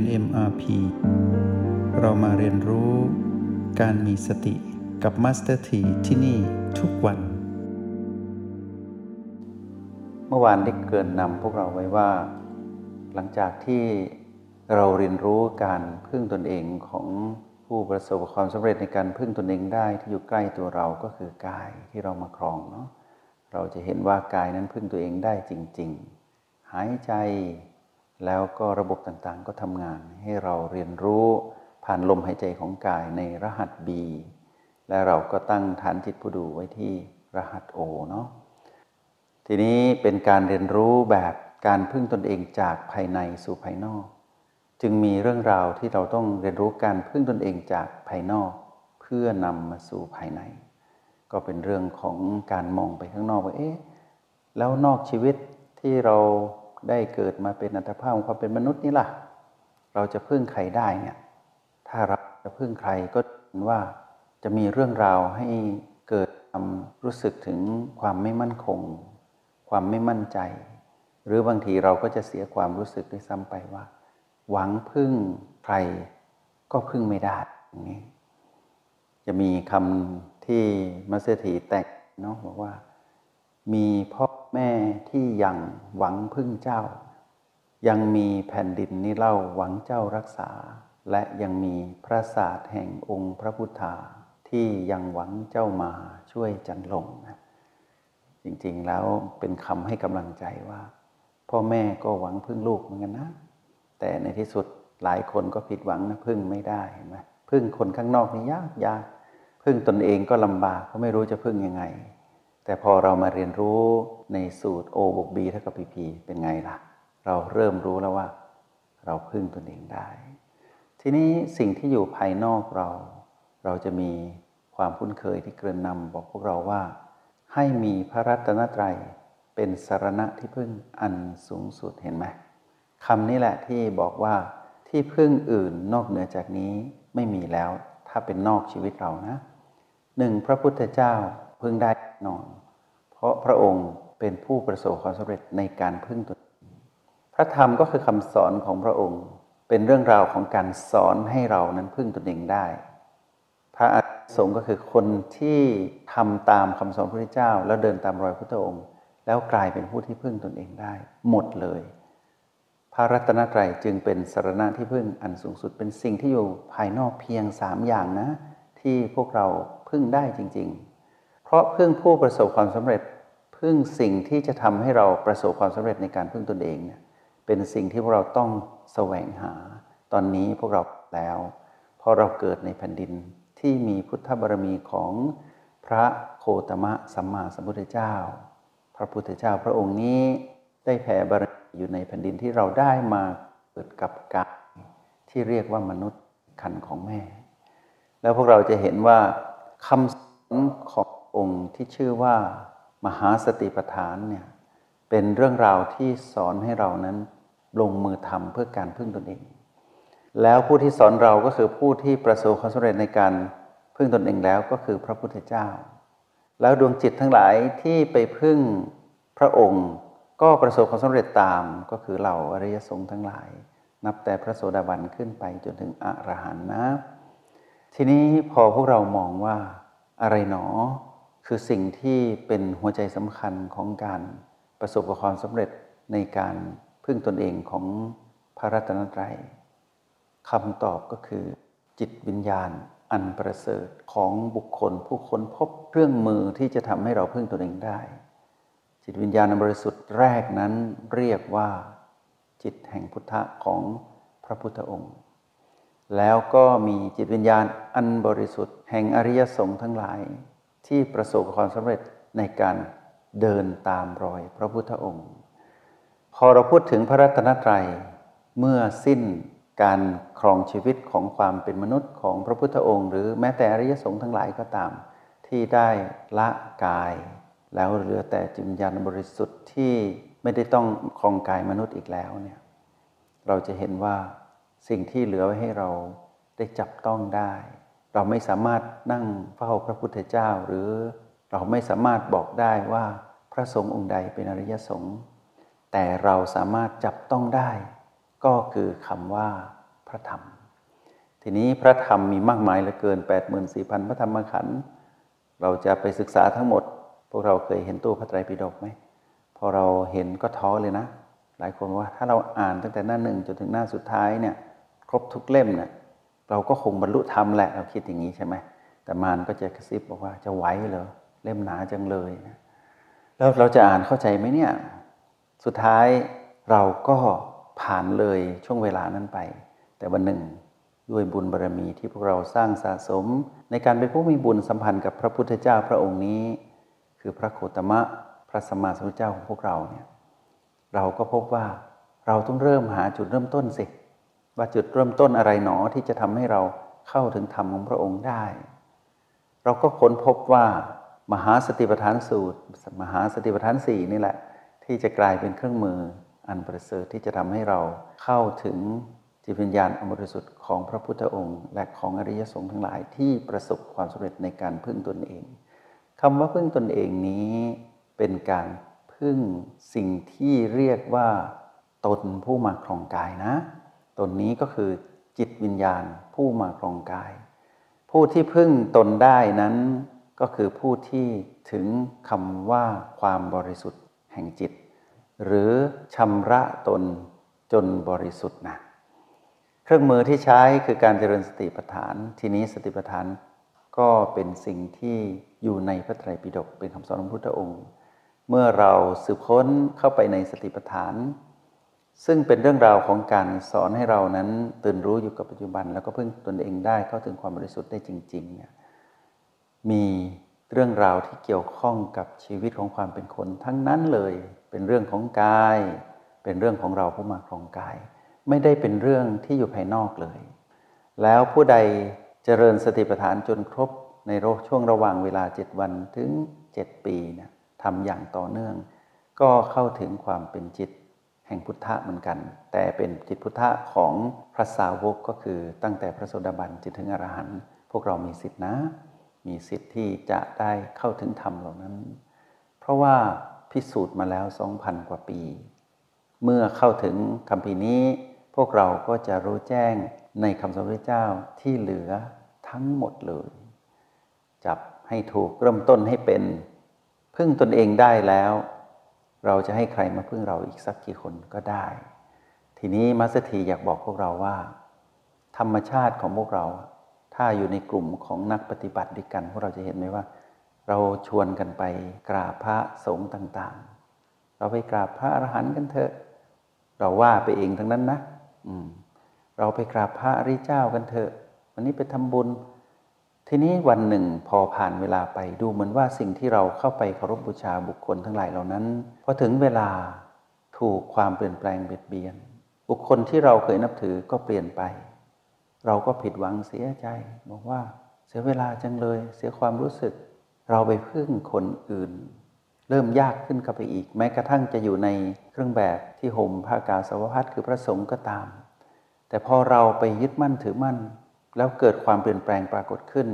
น MRP เรามาเรียนรู้การมีสติกับ Master T ที่นี่ทุกวันเมื่อวานได้เกริ่นนำพวกเราไว้ว่าหลังจากที่เราเรียนรู้การพึ่งตนเองของผู้ประสบความสำเร็จในการพึ่งตนเองได้ที่อยู่ใกล้ตัวเราก็คือกายที่เรามาครองเนาะเราจะเห็นว่ากายนั้นพึ่งตัวเองได้จริงๆหายใจแล้วก็ระบบต่างๆก็ทำงานให้เราเรียนรู้ผ่านลมหายใจของกายในรหัส B และเราก็ตั้งฐานจิตผู้ดูไว้ที่รหัส O เนาะทีนี้เป็นการเรียนรู้แบบการพึ่งตนเองจากภายในสู่ภายนอกจึงมีเรื่องราวที่เราต้องเรียนรู้การพึ่งตนเองจากภายนอกเพื่อนำมาสู่ภายในก็เป็นเรื่องของการมองไปข้างนอกว่าเอ๊ะแล้วนอกชีวิตที่เราได้เกิดมาเป็นอัตภาพของความเป็นมนุษย์นี่ล่ะเราจะพึ่งใครได้เนี่ยถ้าเราจะพึ่งใครก็เห็นว่าจะมีเรื่องราวให้เกิดความรู้สึกถึงความไม่มั่นคงความไม่มั่นใจหรือบางทีเราก็จะเสียความรู้สึกด้วยซ้ำไปว่าหวังพึ่งใครก็พึ่งไม่ได้อย่างนี้จะมีคำที่มัสเตอร์ทีแต่งเนาะบอกว่ามีพ่อแม่ที่ยังหวังพึ่งเจ้ายังมีแผ่นดินนี้เล่าหวังเจ้ารักษาและยังมีพระศาสตร์แห่งองค์พระพุทธาที่ยังหวังเจ้ามาช่วยจันลงนะจริงๆแล้วเป็นคำให้กำลังใจว่าพ่อแม่ก็หวังพึ่งลูกเหมือนกันนะแต่ในที่สุดหลายคนก็ผิดหวังนะพึ่งไม่ได้เห็นไหมพึ่งคนข้างนอกนี่ยากพึ่งตนเองก็ลำบากก็ไม่รู้จะพึ่งยังไงแต่พอเรามาเรียนรู้ในสูตร O บวก B เท่ากับ PP เป็นไงล่ะเราเริ่มรู้แล้วว่าเราพึ่งตนเองได้ทีนี้สิ่งที่อยู่ภายนอกเราจะมีความคุ้นเคยที่เกริ่นนำบอกพวกเราว่าให้มีพระรัตนตรัยเป็นสรณะที่พึ่งอันสูงสุดเห็นไหมคำนี้แหละที่บอกว่าที่พึ่งอื่นนอกเหนือจากนี้ไม่มีแล้วถ้าเป็นนอกชีวิตเรานะหนึ่งพระพุทธเจ้าพึ่งได้นอนเพราะพระองค์เป็นผู้ประสบความสำเร็จในการพึ่งตนพระธรรมก็คือคำสอนของพระองค์เป็นเรื่องราวของการสอนให้เรานั้นพึ่งตนเองได้พระอริยสงฆ์ก็คือคนที่ทำตามคำสอนพระพุทธเจ้าแล้วเดินตามรอยพระพุทธองค์แล้วกลายเป็นผู้ที่พึ่งตนเองได้หมดเลยพระรัตนตรัยจึงเป็นสรณะที่พึ่งอันสูงสุดเป็นสิ่งที่อยู่ภายนอกเพียง3อย่างนะที่พวกเราพึ่งได้จริงๆเพราะพึ่งผู้ประสบความสำเร็จพึ่งสิ่งที่จะทำให้เราประสบความสำเร็จในการพึ่งตนเองเนี่ยเป็นสิ่งที่พวกเราต้องแสวงหาตอนนี้พวกเราแล้วพอเราเกิดในแผ่นดินที่มีพุทธบารมีของพระโคตมะสัมมาสัมพุทธเจ้าพระพุทธเจ้าพระองค์นี้ได้แผ่บารมีอยู่ในแผ่นดินที่เราได้มาเกิดกับกายที่เรียกว่ามนุษย์ขันของแม่แล้วพวกเราจะเห็นว่าคำสอนขององค์ที่ชื่อว่ามหาสติปัฏฐานเนี่ยเป็นเรื่องราวที่สอนให้เรานั้นลงมือทำเพื่อการพึ่งตนเองแล้วผู้ที่สอนเราก็คือผู้ที่ประสบความสำเร็จในการพึ่งตนเองแล้วก็คือพระพุทธเจ้าแล้วดวงจิตทั้งหลายที่ไปพึ่งพระองค์ก็ประสบความสำเร็จตามก็คือเหล่าอริยสงฆ์ทั้งหลายนับแต่พระโสดาบันขึ้นไปจนถึงอรหันต์นะทีนี้พอพวกเรามองว่าอะไรหนอคือสิ่งที่เป็นหัวใจสำคัญของการประสบความสำเร็จในการพึ่งตนเองของพระรัตนตรัยคำตอบก็คือจิตวิญญาณอันประเสริฐของบุคคลผู้ค้นพบเครื่องมือที่จะทำให้เราพึ่งตนเองได้จิตวิญญาณบริสุทธิ์แรกนั้นเรียกว่าจิตแห่งพุทธะของพระพุทธองค์แล้วก็มีจิตวิญญาณอันบริสุทธิ์แห่งอริยสงฆ์ทั้งหลายที่ประสบความสำเร็จในการเดินตามรอยพระพุทธองค์พอเราพูดถึงพระรัตนตรัยเมื่อสิ้นการครองชีวิตของความเป็นมนุษย์ของพระพุทธองค์หรือแม้แต่อริยสงฆ์ทั้งหลายก็ตามที่ได้ละกายแล้วเหลือแต่จิตวิญญาณบริสุทธิ์ที่ไม่ได้ต้องครองกายมนุษย์อีกแล้วเนี่ยเราจะเห็นว่าสิ่งที่เหลือไว้ให้เราได้จับต้องได้เราไม่สามารถนั่งเฝ้าพระพุทธเจ้าหรือเราไม่สามารถบอกได้ว่าพระสงฆ์องค์ใดเป็นอริยสงฆ์แต่เราสามารถจับต้องได้ก็คือคำว่า พระธรรมทีนี้พระธรรมมีมากมายเหลือเกิน 84,000 พระธรรมขันธ์เราจะไปศึกษาทั้งหมดพวกเราเคยเห็นตู้พระไตรปิฎกไหมพอเราเห็นก็ท้อเลยนะหลายคนว่าถ้าเราอ่านตั้งแต่หน้า1จนถึงหน้าสุดท้ายเนี่ยครบทุกเล่มเนี่ยเราก็คงบรรลุธรรมแหละเราคิดอย่างนี้ใช่ไหมแต่มารก็จะกระซิบบอกว่าจะไหวเหรอเล่มหนาจังเลยนะแล้วเราจะอ่านเข้าใจไหมเนี่ยสุดท้ายเราก็ผ่านเลยช่วงเวลานั้นไปแต่วันหนึ่งด้วยบุญบารมีที่พวกเราสร้างสะสมในการเป็นผู้มีบุญสัมพันธ์กับพระพุทธเจ้าพระองค์นี้คือพระโคตมะพระสัมมาสัมพุทธเจ้าของพวกเราเนี่ยเราก็พบว่าเราต้องเริ่มหาจุดเริ่มต้นสิว่าจุดเริ่มต้นอะไรหนอที่จะทำให้เราเข้าถึงธรรมของพระองค์ได้เราก็ค้นพบว่ามหาสติปัฏฐานสูตรมหาสติปัฏฐาน4นี่แหละที่จะกลายเป็นเครื่องมืออันประเสริฐที่จะทำให้เราเข้าถึงจิตวิญญาณอันบริสุทธิ์ของพระพุทธองค์และของอริยสงฆ์ทั้งหลายที่ประสบความสำเร็จในการพึ่งตนเองคำว่าพึ่งตนเองนี้เป็นการพึ่งสิ่งที่เรียกว่าตนผู้มาครองกายนะตนนี้ก็คือจิตวิญญาณผู้มาครองกายผู้ที่พึ่งตนได้นั้นก็คือผู้ที่ถึงคำว่าความบริสุทธิ์แห่งจิตหรือชำระตนจนบริสุทธิ์นะเครื่องมือที่ใช้คือการเจริญสติปัฏฐานทีนี้สติปัฏฐานก็เป็นสิ่งที่อยู่ในพระไตรปิฎกเป็นคำสอนของพระพุทธองค์เมื่อเราสืบค้นเข้าไปในสติปัฏฐานซึ่งเป็นเรื่องราวของการสอนให้เรานั้นตื่นรู้อยู่กับปัจจุบันแล้วก็พึ่งตนเองได้เข้าถึงความบริสุทธิ์ได้จริงๆเนี่ยมีเรื่องราวที่เกี่ยวข้องกับชีวิตของความเป็นคนทั้งนั้นเลยเป็นเรื่องของกายเป็นเรื่องของเราผู้มาครองกายไม่ได้เป็นเรื่องที่อยู่ภายนอกเลยแล้วผู้ใดเจริญสติปัฏฐานจนครบในช่วงระหว่างเวลา7วันถึง7ปีเนี่ยทำอย่างต่อเนื่องก็เข้าถึงความเป็นจิตแห่งพุทธะเหมือนกันแต่เป็นจิตพุทธะของพระสาวกก็คือตั้งแต่พระโสดาบันจนถึงอรหันต์พวกเรามีสิทธิ์นะมีสิทธิ์ที่จะได้เข้าถึงธรรมเหล่านั้นเพราะว่าพิสูจน์มาแล้ว 2,000 กว่าปีเมื่อเข้าถึงคัมภีร์นี้พวกเราก็จะรู้แจ้งในคำสอนพระเจ้าที่เหลือทั้งหมดเลยจับให้ถูกเริ่มต้นให้เป็นพึ่งตนเองได้แล้วเราจะให้ใครมาพึ่งเราอีกสักกี่คนก็ได้ทีนี้มัสถีอยากบอกพวกเราว่าธรรมชาติของพวกเราถ้าอยู่ในกลุ่มของนักปฏิบัติด้วยกันพวกเราจะเห็นไหมว่าเราชวนกันไปกราบพระสงฆ์ต่างๆเราไปกราบพระอรหันต์กันเถอะเราว่าไปเองทั้งนั้นนะเราไปกราบพระอริยเจ้ากันเถอะวันนี้ไปทำบุญทีนี้วันหนึ่งพอผ่านเวลาไปดูเหมือนว่าสิ่งที่เราเข้าไปเคารพบูชาบุคคลทั้งหลายเหล่านั้นพอถึงเวลาถูกความเปลี่ยนแปลงเบียดเบียนบุคคลที่เราเคยนับถือก็เปลี่ยนไปเราก็ผิดหวังเสียใจบอกว่าเสียเวลาจังเลยเสียความรู้สึกเราไปพึ่งคนอื่นเริ่มยากขึ้นเข้าไปอีกแม้กระทั่งจะอยู่ในเครื่องแบบที่ห่มผ้ากาสาวพัสคือพระสงฆ์ก็ตามแต่พอเราไปยึดมั่นถือมั่นแล้วเกิดความเปลี่ยนแปลงปรากฏขึ้น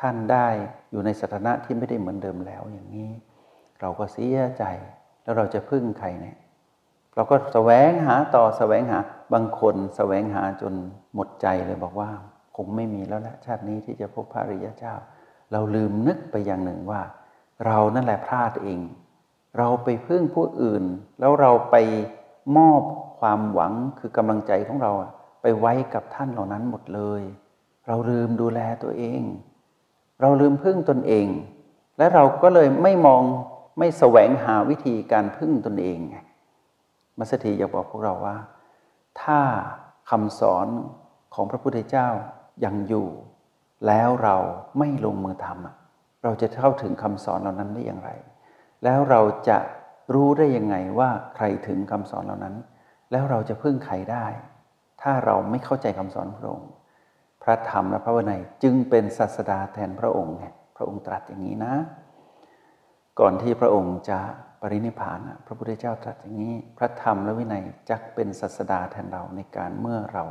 ท่านได้อยู่ในสถานะที่ไม่ได้เหมือนเดิมแล้วอย่างนี้เราก็เสียใจแล้วเราจะพึ่งใครเนี่ยเราก็แสวงหาต่อแสวงหาบางคนแสวงหาจนหมดใจเลยบอกว่าคงไม่มีแล้วละชาตินี้ที่จะพบพระอริยเจ้าเราลืมนึกไปอย่างหนึ่งว่าเรานั่นแหละพลาดเองเราไปพึ่งผู้อื่นแล้วเราไปมอบความหวังคือกำลังใจของเราไปไว้กับท่านเหล่านั้นหมดเลยเราลืมดูแลตัวเองเราลืมพึ่งตนเองและเราก็เลยไม่มองไม่แสวงหาวิธีการพึ่งตนเองไงมัสถีอยากบอกพวกเราว่าถ้าคำสอนของพระพุทธเจ้ายังอยู่แล้วเราไม่ลงมือทำเราจะเข้าถึงคำสอนเหล่านั้นได้อย่างไรแล้วเราจะรู้ได้ยังไงว่าใครถึงคำสอนเหล่านั้นแล้วเราจะพึ่งใครได้ถ้าเราไม่เข้าใจคำสอนพระองค์พระธรรมและพระวินัยจึงเป็นศาสดาแทนพระองค์ไงพระองค์ตรัสอย่างนี้นะก่อนที่พระองค์จะปรินิพพานพระพุทธเจ้าตรัสอย่างนี้พระธรรมและวินัยจักเป็นศาสดาแทนเราในการเมื่อเรา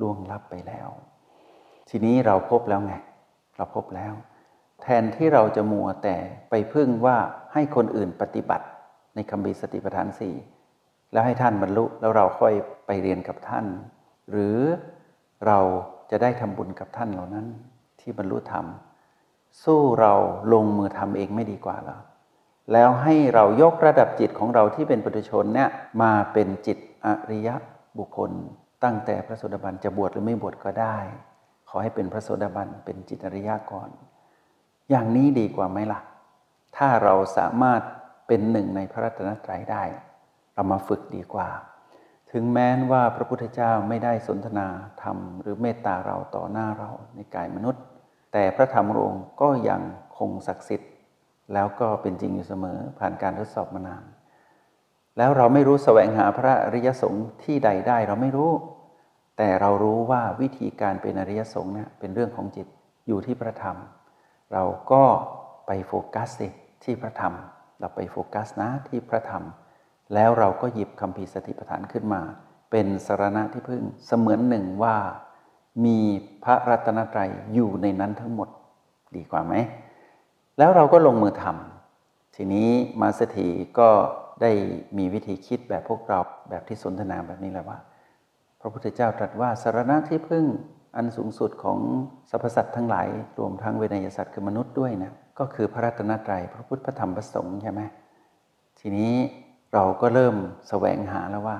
ล่วงลับไปแล้วทีนี้เราพบแล้วไงเราพบแล้วแทนที่เราจะมัวแต่ไปพึ่งว่าให้คนอื่นปฏิบัติในคัมภีร์สติปัฏฐาน4แล้วให้ท่านบรรลุแล้วเราค่อยไปเรียนกับท่านหรือ เราจะได้ทำบุญกับท่านเหล่านั้นที่บรรลุธรรมสู้เราลงมือทำเองไม่ดีกว่าหรอแล้วให้เรายกระดับจิตของเราที่เป็นปุถุชนเนี่ยมาเป็นจิตอริยบุคคลตั้งแต่พระโสดาบันจะบวชหรือไม่บวชก็ได้ขอให้เป็นพระโสดาบันเป็นจิตอริยะก่อนอย่างนี้ดีกว่าไหมล่ะถ้าเราสามารถเป็นหนึ่งในพระรัตนตรัยได้เรามาฝึกดีกว่าถึงแม้นว่าพระพุทธเจ้าไม่ได้สนทนาธรรมหรือเมตตาเราต่อหน้าเราในกายมนุษย์แต่พระธรรมโรงก็ยังคงศักดิ์สิทธิ์แล้วก็เป็นจริงอยู่เสมอผ่านการทดสอบมานานแล้วเราไม่รู้แสวงหาพระอริยสงฆ์ที่ใดได้เราไม่รู้แต่เรารู้ว่าวิธีการเป็นอริยสงฆ์เนี่ยเป็นเรื่องของจิตอยู่ที่พระธรรมเราก็ไปโฟกัสสิที่พระธรรมเราไปโฟกัสนะที่พระธรรมแล้วเราก็หยิบคัมภีร์สติปัฏฐานขึ้นมาเป็นสรณะที่พึ่งเสมือนหนึ่งว่ามีพระรัตนตรัยอยู่ในนั้นทั้งหมดดีกว่าไหมแล้วเราก็ลงมือทำทีนี้มาสถีก็ได้มีวิธีคิดแบบพวกเราแบบที่สนทนาแบบนี้แหละว่าพระพุทธเจ้าตรัสว่าสรณะที่พึ่งอันสูงสุดของสรรพสัตว์ทั้งหลายรวมทั้งเวนยสัตว์คือมนุษย์ด้วยนะก็คือพระรัตนตรัยพระพุทธพระธรรมพระสงฆ์ใช่ไหมทีนี้เราก็เริ่มแสวงหาแล้วว่า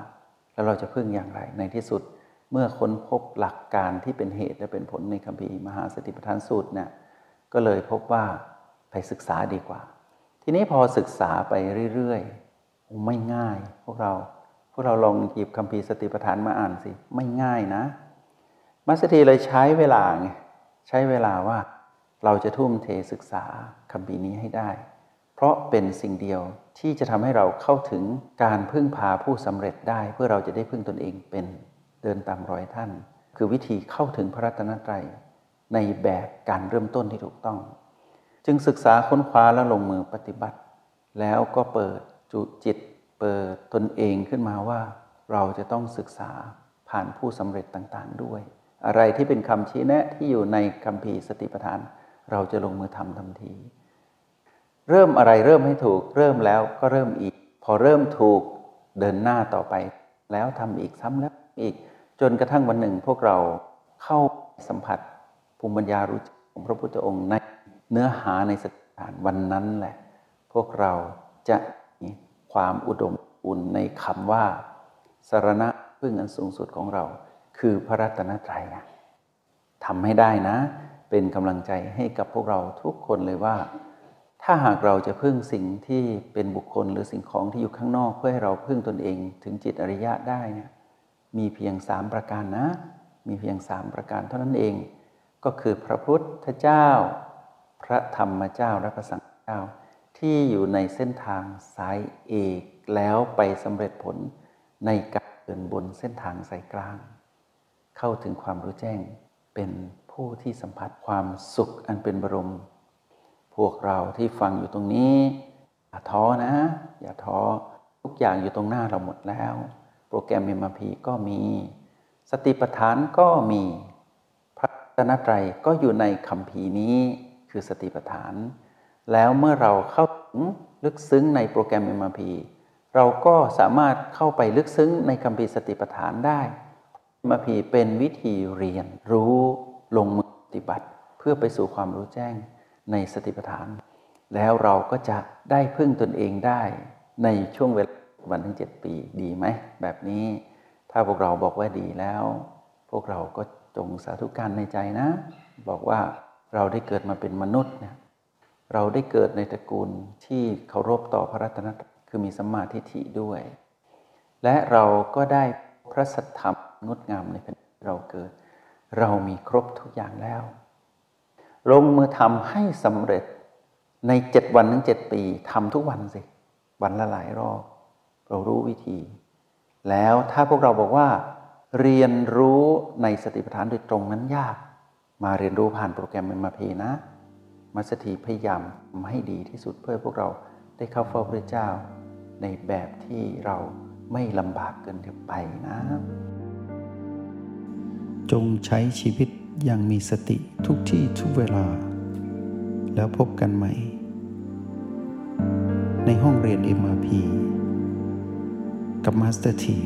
แล้วเราจะพึ่งอย่างไรในที่สุดเมื่อค้นพบหลักการที่เป็นเหตุและเป็นผลในคัมภีร์มหาสติปัฏฐานสูตรเนี่ยก็เลยพบว่าไปศึกษาดีกว่าทีนี้พอศึกษาไปเรื่อยๆไม่ง่ายพวกเราลองหยิบคัมภีร์สติปัฏฐานมาอ่านสิไม่ง่ายนะมัสถีเลยใช้เวลาว่าเราจะทุ่มเทศึกษาคัมภีร์นี้ให้ได้เพราะเป็นสิ่งเดียวที่จะทำให้เราเข้าถึงการพึ่งพาผู้สำเร็จได้เพื่อเราจะได้พึ่งตนเองเป็นเดินตามรอยท่านคือวิธีเข้าถึงพระรัตนตรัยในแบบการเริ่มต้นที่ถูกต้องจึงศึกษาค้นคว้าและลงมือปฏิบัติแล้วก็เปิดจิตเปิดตนเองขึ้นมาว่าเราจะต้องศึกษาผ่านผู้สำเร็จต่างๆด้วยอะไรที่เป็นคำชี้แนะที่อยู่ในคัมภีร์สติปัฏฐานเราจะลงมือทำทันทีเริ่มอะไรเริ่มให้ถูกเริ่มแล้วก็เริ่มอีกพอเริ่มถูกเดินหน้าต่อไปแล้วทำอีกซ้ำแล้วอีกจนกระทั่งวันหนึ่งพวกเราเข้าสัมผัสภูมิปัญญารู้ของพระพุทธองค์ในเนื้อหาในสติปัฏฐานวันนั้นแหละพวกเราจะมีความอุดมอุ่นในคำว่าสรณะพึ่งอันสูงสุดของเราคือพระรัตนตรัยทำให้ได้นะเป็นกำลังใจให้กับพวกเราทุกคนเลยว่าถ้าหากเราจะพึ่งสิ่งที่เป็นบุคคลหรือสิ่งของที่อยู่ข้างนอกเพื่อให้เราพึ่งตนเองถึงจิตอริยะได้เนี่ยมีเพียง3ประการนะมีเพียง3ประการเท่านั้นเองก็คือพระพุทธเจ้าพระธรรมเจ้าและพระสังฆเจ้าที่อยู่ในเส้นทางสายเอกแล้วไปสำเร็จผลในการเดินบนเส้นทางสายกลางเข้าถึงความรู้แจ้งเป็นผู้ที่สัมผัสความสุขอันเป็นบรมพวกเราที่ฟังอยู่ตรงนี้อย่าท้อนะอย่าท้อทุกอย่างอยู่ตรงหน้าเราหมดแล้วโปรแกรม MRP ก็มีสติปัฏฐานก็มีพระรัตนตรัยก็อยู่ในคัมภีร์นี้คือสติปัฏฐานแล้วเมื่อเราเข้าถึงลึกซึ้งในโปรแกรม MRP เราก็สามารถเข้าไปลึกซึ้งในคัมภีร์สติปัฏฐานได้ MRP เป็นวิธีเรียนรู้ลงมือปฏิบัติเพื่อไปสู่ความรู้แจ้งในสติปัฏฐานแล้วเราก็จะได้พึ่งตนเองได้ในช่วงเวลาวันถึง7ปีดีไหมแบบนี้ถ้าพวกเราบอกว่าดีแล้วพวกเราก็จงสาธุการในใจนะบอกว่าเราได้เกิดมาเป็นมนุษย์เนี่ยเราได้เกิดในตระกูลที่เคารพต่อพระรัตนตรัยคือมีสัมมาทิฏฐิด้วยและเราก็ได้พระสัทธรรมงดงามในแผ่นดินเราเกิดเรามีครบทุกอย่างแล้วลงมือทำให้สำเร็จใน7วันถึง7ปีทำทุกวันสิวันละหลายรอบเรารู้วิธีแล้วถ้าพวกเราบอกว่าเรียนรู้ในสติปัฏฐานโดยตรงนั้นยากมาเรียนรู้ผ่านโปรแกรม MRP นะมัสถีพยายามทำให้ดีที่สุดเพื่อพวกเราได้เข้าเฝ้าพระเจ้าในแบบที่เราไม่ลำบากเกินไปนะจงใช้ชีวิตยังมีสติทุกที่ทุกเวลาแล้วพบกันใหม่ในห้องเรียน MRP กับมาสเตอร์ที